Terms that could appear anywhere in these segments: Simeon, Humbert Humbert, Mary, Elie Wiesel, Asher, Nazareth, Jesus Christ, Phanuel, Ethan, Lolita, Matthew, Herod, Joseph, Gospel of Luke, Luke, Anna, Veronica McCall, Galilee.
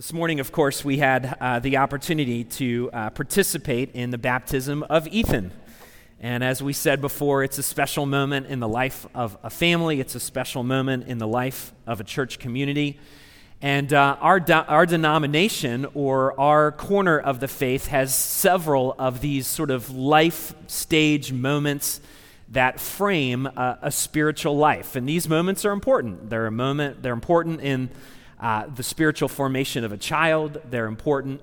This morning, of course, we had the opportunity to participate in the baptism of Ethan. And as we said before, it's a special moment in the life of a family. It's a special moment in the life of a church community. And our denomination, or our corner of the faith, has several of these sort of life stage moments that frame a spiritual life. And these moments are important. They're important in the spiritual formation of a child. They're important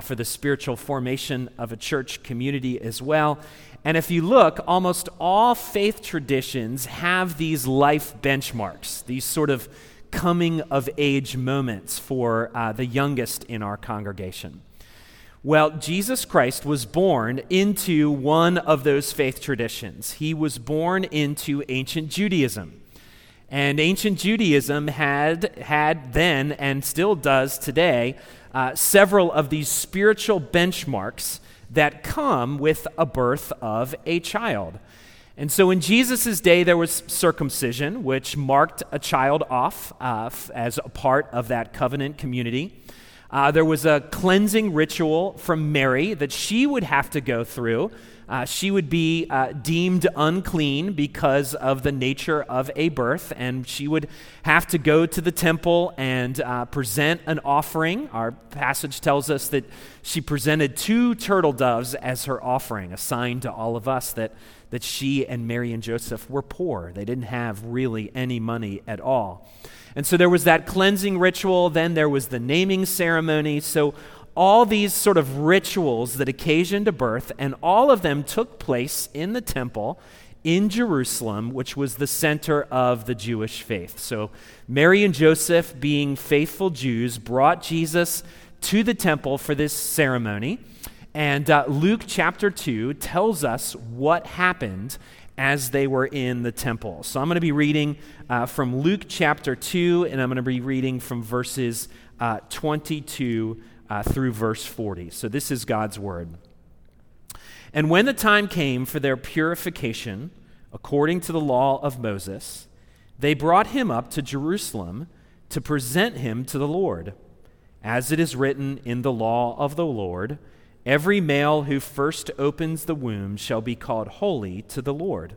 for the spiritual formation of a church community as well. And if you look, almost all faith traditions have these life benchmarks, these sort of coming-of-age moments for the youngest in our congregation. Well, Jesus Christ was born into one of those faith traditions. He was born into ancient Judaism. And ancient Judaism had then, and still does today, several of these spiritual benchmarks that come with a birth of a child. And so in Jesus' day, there was circumcision, which marked a child off as a part of that covenant community. There was a cleansing ritual from Mary that she would have to go through. She would be deemed unclean because of the nature of a birth, and she would have to go to the temple and present an offering. Our passage tells us that she presented 2 turtle doves as her offering, a sign to all of us that she and Mary and Joseph were poor. They didn't have really any money at all. And so there was that cleansing ritual, then there was the naming ceremony. So all these sort of rituals that occasioned a birth, and all of them took place in the temple in Jerusalem, which was the center of the Jewish faith. So Mary and Joseph, being faithful Jews, brought Jesus to the temple for this ceremony. And Luke chapter 2 tells us what happened as they were in the temple. So I'm going to be reading from Luke chapter 2, and I'm going to be reading from verses 22 through verse 40. So this is God's word. And when the time came for their purification, according to the law of Moses, they brought him up to Jerusalem to present him to the Lord. As it is written in the law of the Lord, every male who first opens the womb shall be called holy to the Lord,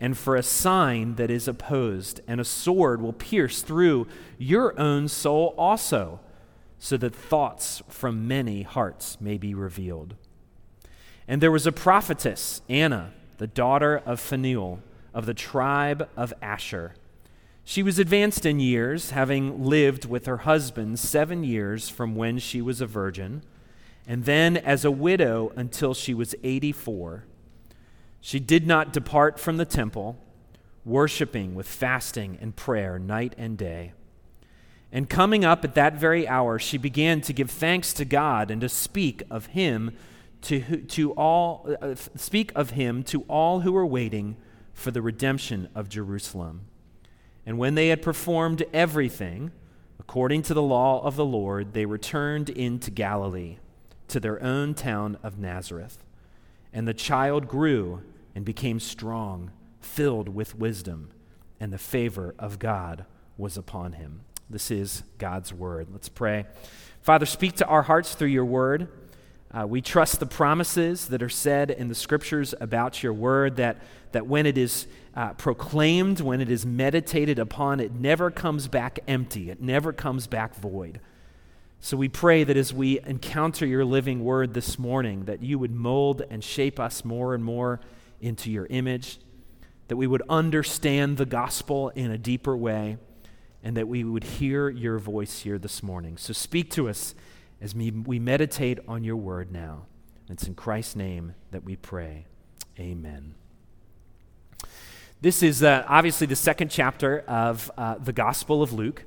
and for a sign that is opposed, and a sword will pierce through your own soul also, so that thoughts from many hearts may be revealed. And there was a prophetess, Anna, the daughter of Phanuel, of the tribe of Asher. She was advanced in years, having lived with her husband 7 years from when she was a virgin, and then as a widow until she was 84. She did not depart from the temple, worshiping with fasting and prayer night and day. And coming up at that very hour, she began to give thanks to God and to speak of him to all who were waiting for the redemption of Jerusalem. And when they had performed everything according to the law of the Lord, they returned into Galilee, to their own town of Nazareth. And the child grew and became strong, filled with wisdom, and the favor of God was upon him. This is God's word. Let's pray. Father, speak to our hearts through your word. We trust the promises that are said in the scriptures about your word, that when it is proclaimed, when it is meditated upon, it never comes back empty. It never comes back void. So we pray that as we encounter your living word this morning, that you would mold and shape us more and more into your image, that we would understand the gospel in a deeper way, and that we would hear your voice here this morning. So speak to us as we meditate on your word now. It's in Christ's name that we pray. Amen. This is obviously the second chapter of the Gospel of Luke.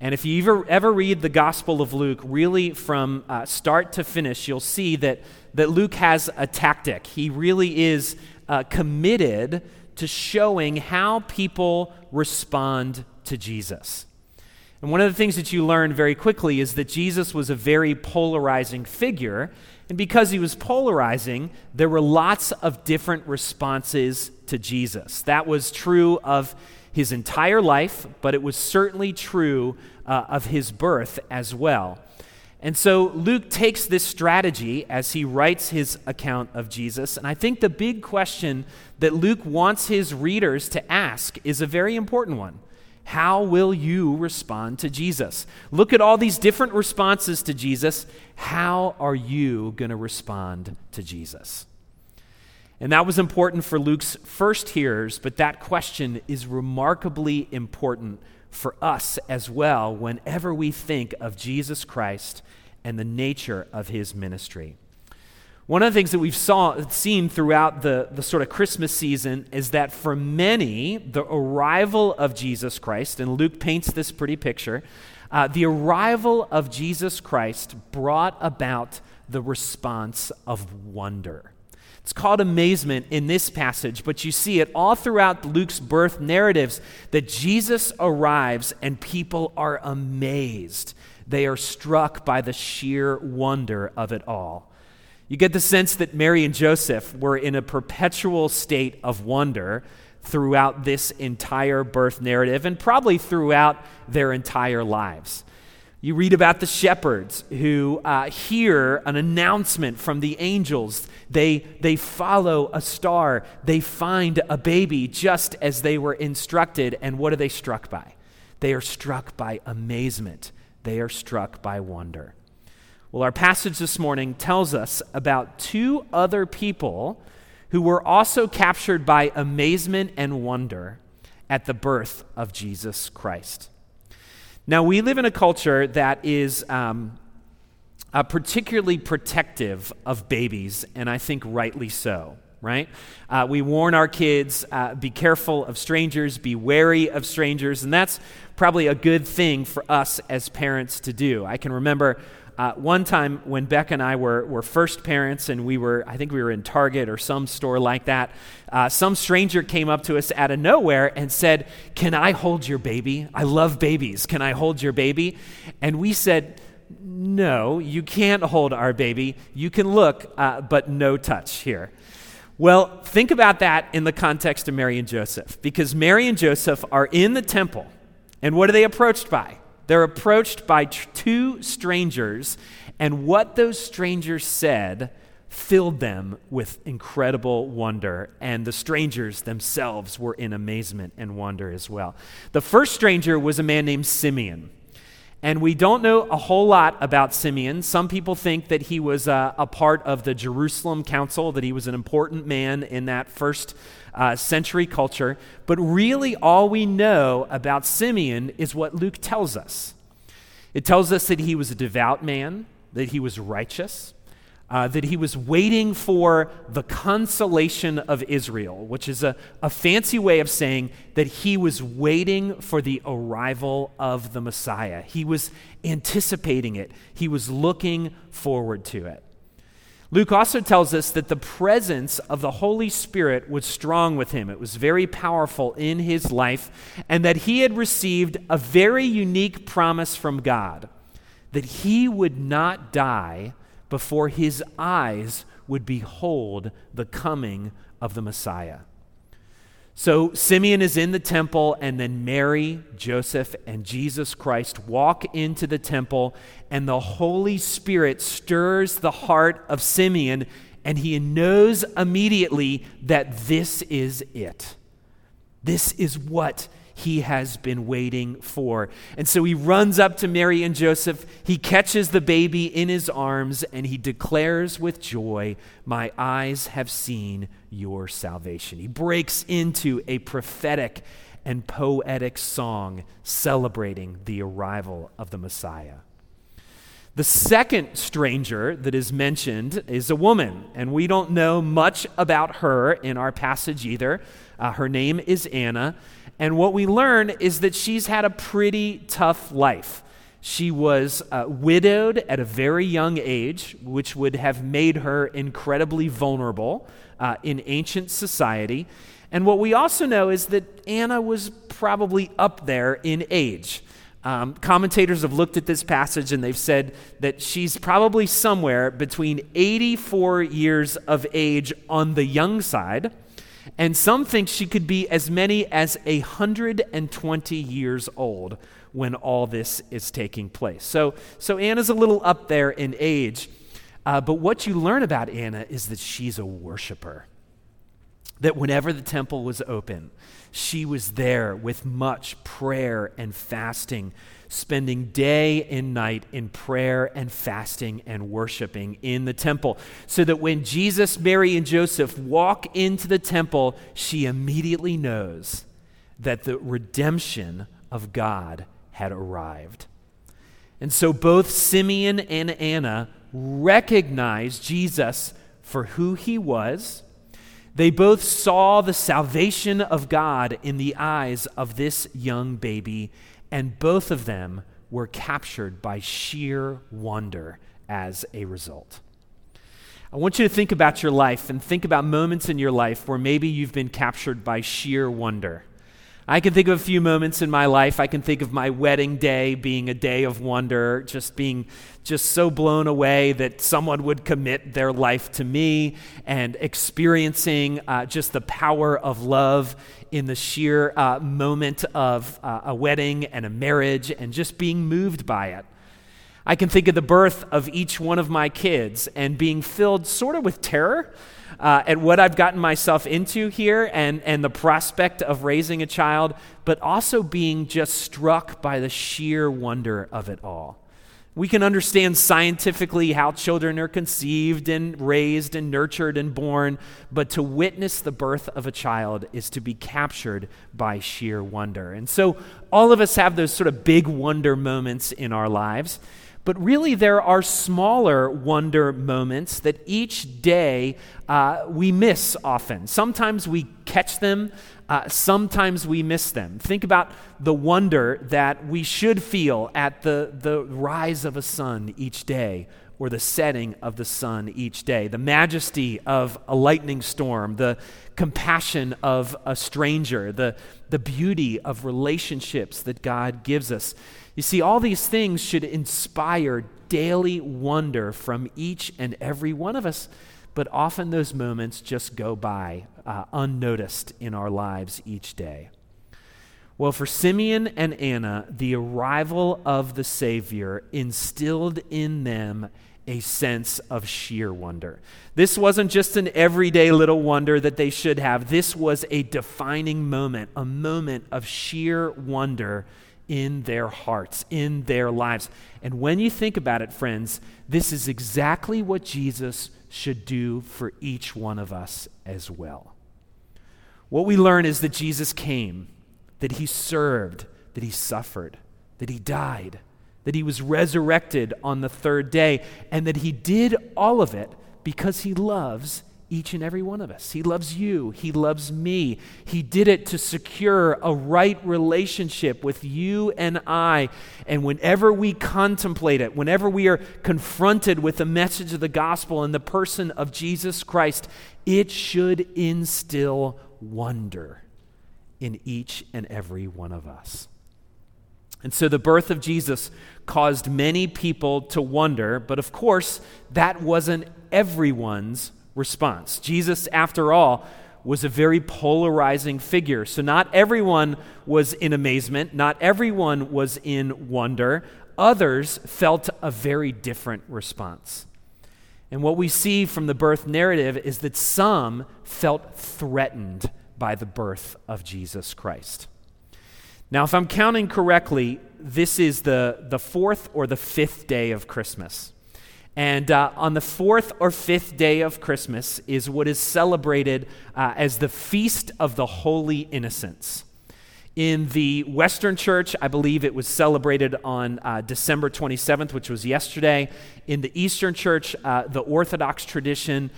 And if you ever read the Gospel of Luke, really from start to finish, you'll see that Luke has a tactic. He really is committed to showing how people respond to Jesus. And one of the things that you learn very quickly is that Jesus was a very polarizing figure. And because he was polarizing, there were lots of different responses to Jesus. That was true of his entire life, but it was certainly true of his birth as well. And so Luke takes this strategy as he writes his account of Jesus. And I think the big question that Luke wants his readers to ask is a very important one. How will you respond to Jesus? Look at all these different responses to Jesus. How are you going to respond to Jesus? And that was important for Luke's first hearers, but that question is remarkably important for us as well whenever we think of Jesus Christ and the nature of his ministry. One of the things that we've seen throughout the sort of Christmas season is that for many, the arrival of Jesus Christ, and Luke paints this pretty picture, the arrival of Jesus Christ brought about the response of wonder. It's called amazement in this passage, but you see it all throughout Luke's birth narratives that Jesus arrives and people are amazed. They are struck by the sheer wonder of it all. You get the sense that Mary and Joseph were in a perpetual state of wonder throughout this entire birth narrative and probably throughout their entire lives. You read about the shepherds who hear an announcement from the angels. They follow a star. They find a baby just as they were instructed. And what are they struck by? They are struck by amazement. They are struck by wonder. Well, our passage this morning tells us about two other people who were also captured by amazement and wonder at the birth of Jesus Christ. Now, we live in a culture that is particularly protective of babies, and I think rightly so, right? We warn our kids, be careful of strangers, be wary of strangers, and that's probably a good thing for us as parents to do. I can remember one time when Becca and I were first parents, and I think we were in Target or some store like that, some stranger came up to us out of nowhere and said, "Can I hold your baby? I love babies. Can I hold your baby?" And we said, "No, you can't hold our baby. You can look, but no touch here." Well, think about that in the context of Mary and Joseph, because Mary and Joseph are in the temple, and what are they approached by? They're approached by two strangers, and what those strangers said filled them with incredible wonder, and the strangers themselves were in amazement and wonder as well. The first stranger was a man named Simeon, and we don't know a whole lot about Simeon. Some people think that he was a part of the Jerusalem Council, that he was an important man in that first century culture, but really all we know about Simeon is what Luke tells us. It tells us that he was a devout man, that he was righteous, that he was waiting for the consolation of Israel, which is a fancy way of saying that he was waiting for the arrival of the Messiah. He was anticipating it. He was looking forward to it. Luke also tells us that the presence of the Holy Spirit was strong with him. It was very powerful in his life, and that he had received a very unique promise from God, that he would not die before his eyes would behold the coming of the Messiah. So Simeon is in the temple, and then Mary, Joseph, and Jesus Christ walk into the temple, and the Holy Spirit stirs the heart of Simeon, and he knows immediately that this is it. This is what he has been waiting for. And so he runs up to Mary and Joseph, he catches the baby in his arms, and he declares with joy, "My eyes have seen your salvation." He breaks into a prophetic and poetic song celebrating the arrival of the Messiah. The second stranger that is mentioned is a woman, and we don't know much about her in our passage either. Her name is Anna, and what we learn is that she's had a pretty tough life. She was widowed at a very young age, which would have made her incredibly vulnerable in ancient society. And what we also know is that Anna was probably up there in age. Commentators have looked at this passage and they've said that she's probably somewhere between 84 years of age on the young side, and some think she could be as many as 120 years old when all this is taking place. So Anna's a little up there in age. But what you learn about Anna is that she's a worshiper, that whenever the temple was open, she was there with much prayer and fasting, spending day and night in prayer and fasting and worshiping in the temple, so that when Jesus, Mary, and Joseph walk into the temple, she immediately knows that the redemption of God had arrived. And so both Simeon and Anna recognized Jesus for who he was. They both saw the salvation of God in the eyes of this young baby, and both of them were captured by sheer wonder as a result. I want you to think about your life and think about moments in your life where maybe you've been captured by sheer wonder. I can think of a few moments in my life. I can think of my wedding day being a day of wonder, just being so blown away that someone would commit their life to me, and experiencing just the power of love in the sheer moment of a wedding and a marriage, and just being moved by it. I can think of the birth of each one of my kids and being filled sort of with terror at what I've gotten myself into here, and the prospect of raising a child, but also being just struck by the sheer wonder of it all. We can understand scientifically how children are conceived and raised and nurtured and born, but to witness the birth of a child is to be captured by sheer wonder. And so all of us have those sort of big wonder moments in our lives, but really there are smaller wonder moments that each day we miss often. Sometimes we catch them, sometimes we miss them. Think about the wonder that we should feel at the rise of a sun each day, or the setting of the sun each day, the majesty of a lightning storm, the compassion of a stranger, the beauty of relationships that God gives us. You see, all these things should inspire daily wonder from each and every one of us, but often those moments just go by unnoticed in our lives each day. Well, for Simeon and Anna, the arrival of the Savior instilled in them a sense of sheer wonder. This wasn't just an everyday little wonder that they should have. This was a defining moment, a moment of sheer wonder in their hearts, in their lives. And when you think about it, friends, this is exactly what Jesus should do for each one of us as well. What we learn is that Jesus came, that he served, that he suffered, that he died, that he was resurrected on the third day, and that he did all of it because he loves each and every one of us. He loves you. He loves me. He did it to secure a right relationship with you and I. And whenever we contemplate it, whenever we are confronted with the message of the gospel and the person of Jesus Christ, it should instill wonder in each and every one of us. And so the birth of Jesus caused many people to wonder, but of course, that wasn't everyone's response. Jesus, after all, was a very polarizing figure. So not everyone was in amazement, not everyone was in wonder. Others felt a very different response. And what we see from the birth narrative is that some felt threatened by the birth of Jesus Christ. Now, if I'm counting correctly, this is the fourth or the fifth day of Christmas. And on the fourth or fifth day of Christmas is what is celebrated as the Feast of the Holy Innocents. In the Western Church, I believe it was celebrated on December 27th, which was yesterday. In the Eastern Church, the Orthodox tradition,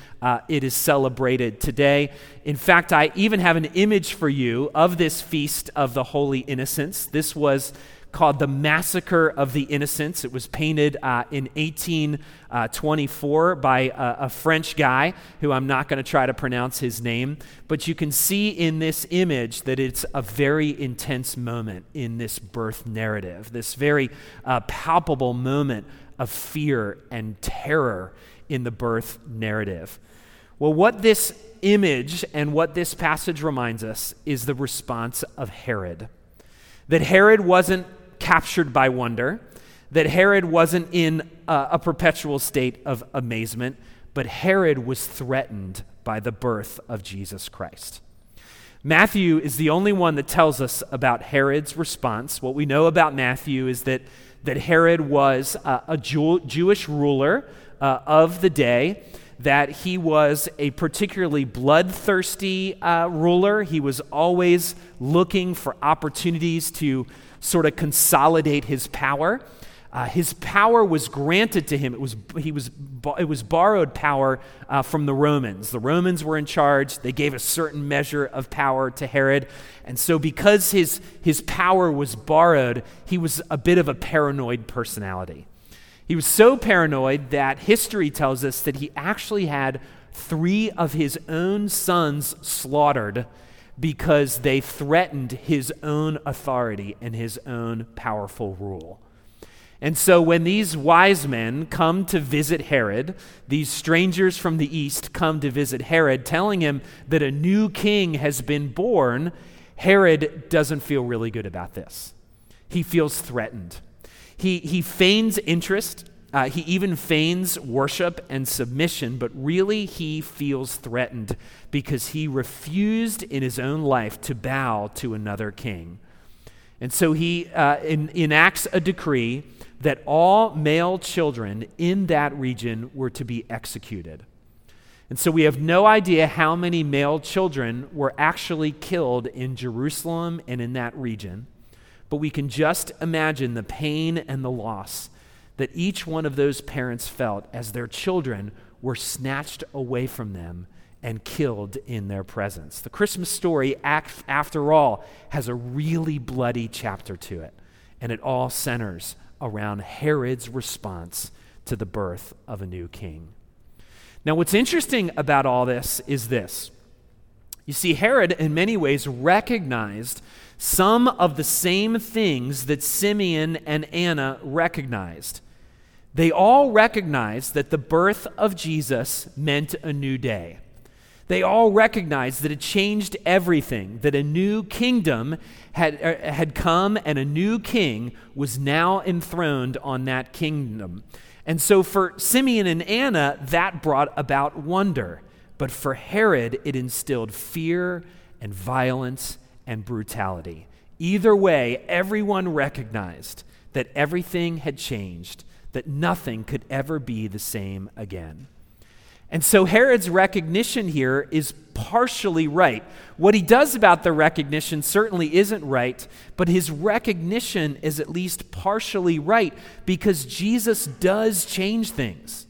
it is celebrated today. In fact, I even have an image for you of this Feast of the Holy Innocents. This was called the Massacre of the Innocents. It was painted in 1824 by a French guy who I'm not going to try to pronounce his name, but you can see in this image that it's a very intense moment in this birth narrative, this very palpable moment of fear and terror in the birth narrative. Well, what this image and what this passage reminds us is the response of Herod. That Herod wasn't captured by wonder, that Herod wasn't in a perpetual state of amazement, but Herod was threatened by the birth of Jesus Christ. Matthew is the only one that tells us about Herod's response. What we know about Matthew is that Herod was a Jewish ruler of the day, that he was a particularly bloodthirsty ruler. He was always looking for opportunities to sort of consolidate his power. His power was granted to him. It was borrowed power from the Romans. The Romans were in charge. They gave a certain measure of power to Herod. And so because his power was borrowed, he was a bit of a paranoid personality. He was so paranoid that history tells us that he actually had 3 of his own sons slaughtered because they threatened his own authority and his own powerful rule. And so when these wise men come to visit Herod, these strangers from the east come to visit Herod, telling him that a new king has been born, Herod doesn't feel really good about this. He feels threatened. He feigns interest, he even feigns worship and submission, but really he feels threatened because he refused in his own life to bow to another king. And so he enacts a decree that all male children in that region were to be executed. And so we have no idea how many male children were actually killed in Jerusalem and in that region. But we can just imagine the pain and the loss that each one of those parents felt as their children were snatched away from them and killed in their presence. The Christmas story, after all, has a really bloody chapter to it, and it all centers around Herod's response to the birth of a new king. Now, what's interesting about all this is this. You see, Herod, in many ways, recognized some of the same things that Simeon and Anna recognized. They all recognized that the birth of Jesus meant a new day. They all recognized that it changed everything, that a new kingdom had come and a new king was now enthroned on that kingdom. And so for Simeon and Anna, that brought about wonder. But for Herod, it instilled fear and violence and brutality. Either way, everyone recognized that everything had changed, that nothing could ever be the same again. And so Herod's recognition here is partially right. What he does about the recognition certainly isn't right, but his recognition is at least partially right because Jesus does change things.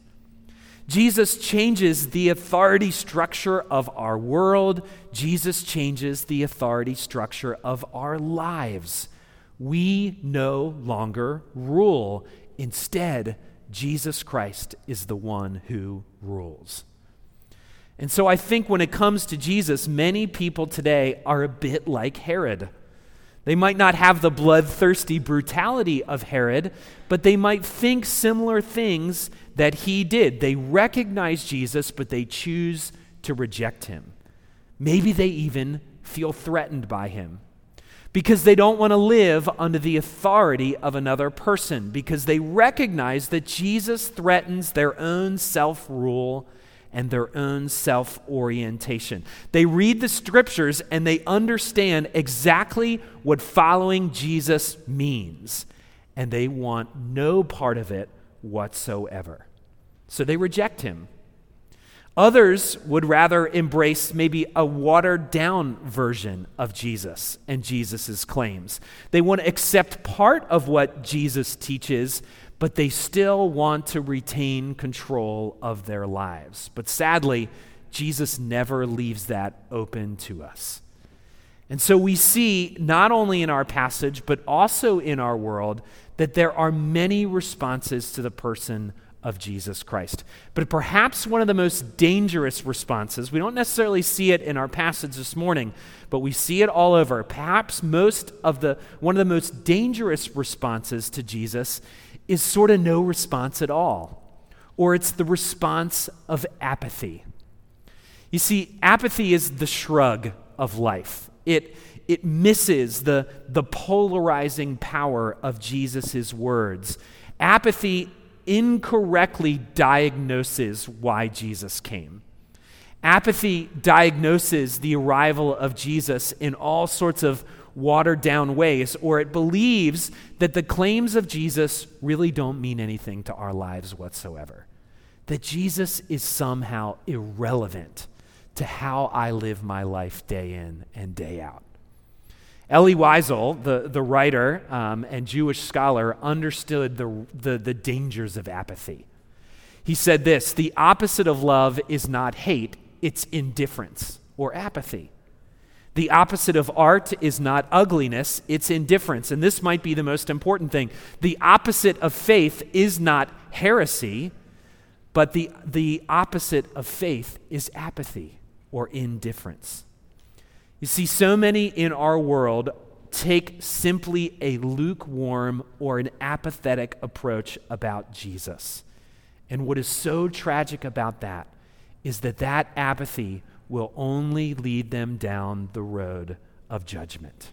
Jesus changes the authority structure of our world. Jesus changes the authority structure of our lives. We no longer rule. Instead, Jesus Christ is the one who rules. And so I think when it comes to Jesus, many people today are a bit like Herod. They might not have the bloodthirsty brutality of Herod, but they might think similar things that he did. They recognize Jesus, but they choose to reject him Maybe they even feel threatened by him because they don't want to live under the authority of another person, because they recognize that Jesus threatens their own self-rule and their own self-orientation. They read the scriptures and they understand exactly what following Jesus means, and they want no part of it whatsoever. So they reject him. Others would rather embrace maybe a watered-down version of Jesus and Jesus' claims. They want to accept part of what Jesus teaches, but they still want to retain control of their lives. But sadly, Jesus never leaves that open to us. And so we see, not only in our passage, but also in our world, that there are many responses to the person of Jesus Christ. But perhaps one of the most dangerous responses, we don't necessarily see it in our passage this morning, but we see it all over. Perhaps one of the most dangerous responses to Jesus is sort of no response at all, or it's the response of apathy. You see, apathy is the shrug of life. It misses the polarizing power of Jesus' words. Apathy incorrectly diagnoses why Jesus came. Apathy diagnoses the arrival of Jesus in all sorts of watered-down ways, or it believes that the claims of Jesus really don't mean anything to our lives whatsoever, that Jesus is somehow irrelevant to how I live my life day in and day out. Elie Wiesel, the writer and Jewish scholar, understood the dangers of apathy. He said this: the opposite of love is not hate, it's indifference or apathy. The opposite of art is not ugliness, it's indifference. And this might be the most important thing. The opposite of faith is not heresy, but the opposite of faith is apathy or indifference. You see, so many in our world take simply a lukewarm or an apathetic approach about Jesus. And what is so tragic about that is that apathy will only lead them down the road of judgment.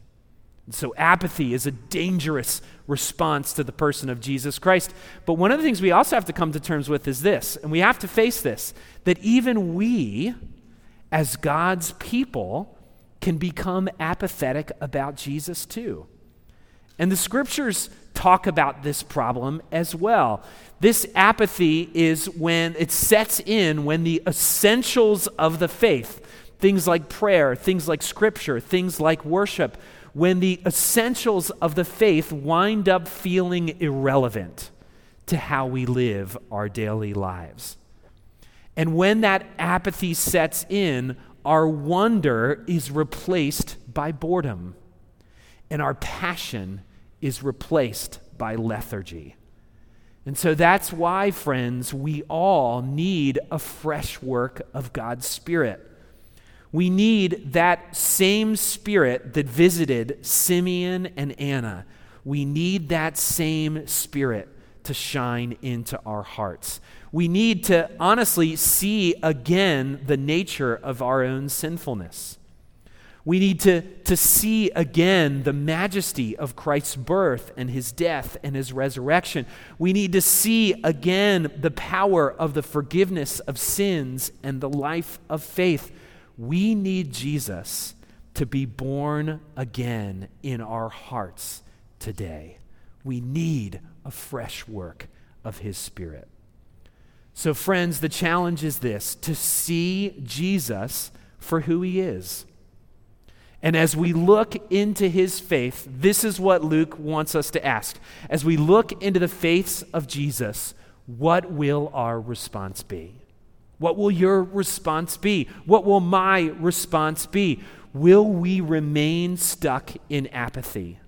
And so apathy is a dangerous response to the person of Jesus Christ. But one of the things we also have to come to terms with is this, and we have to face this, that even we, as God's people, can become apathetic about Jesus too. And the scriptures talk about this problem as well. This apathy is when it sets in when the essentials of the faith, things like prayer, things like scripture, things like worship, when the essentials of the faith wind up feeling irrelevant to how we live our daily lives. And when that apathy sets in, our wonder is replaced by boredom, and our passion is replaced by lethargy. And so that's why, friends, we all need a fresh work of God's Spirit. We need that same Spirit that visited Simeon and Anna. We need that same Spirit to shine into our hearts. We need to honestly see again the nature of our own sinfulness. We need to see again the majesty of Christ's birth and his death and his resurrection. We need to see again the power of the forgiveness of sins and the life of faith. We need Jesus to be born again in our hearts today. We need a fresh work of his Spirit. So, friends, the challenge is this: to see Jesus for who he is. And as we look into his faith, this is what Luke wants us to ask. As we look into the faiths of Jesus, what will our response be? What will your response be? What will my response be? Will we remain stuck in apathy?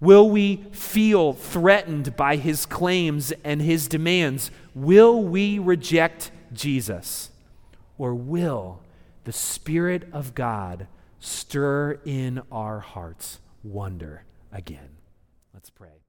Will we feel threatened by his claims and his demands? Will we reject Jesus? Or will the Spirit of God stir in our hearts wonder again? Let's pray.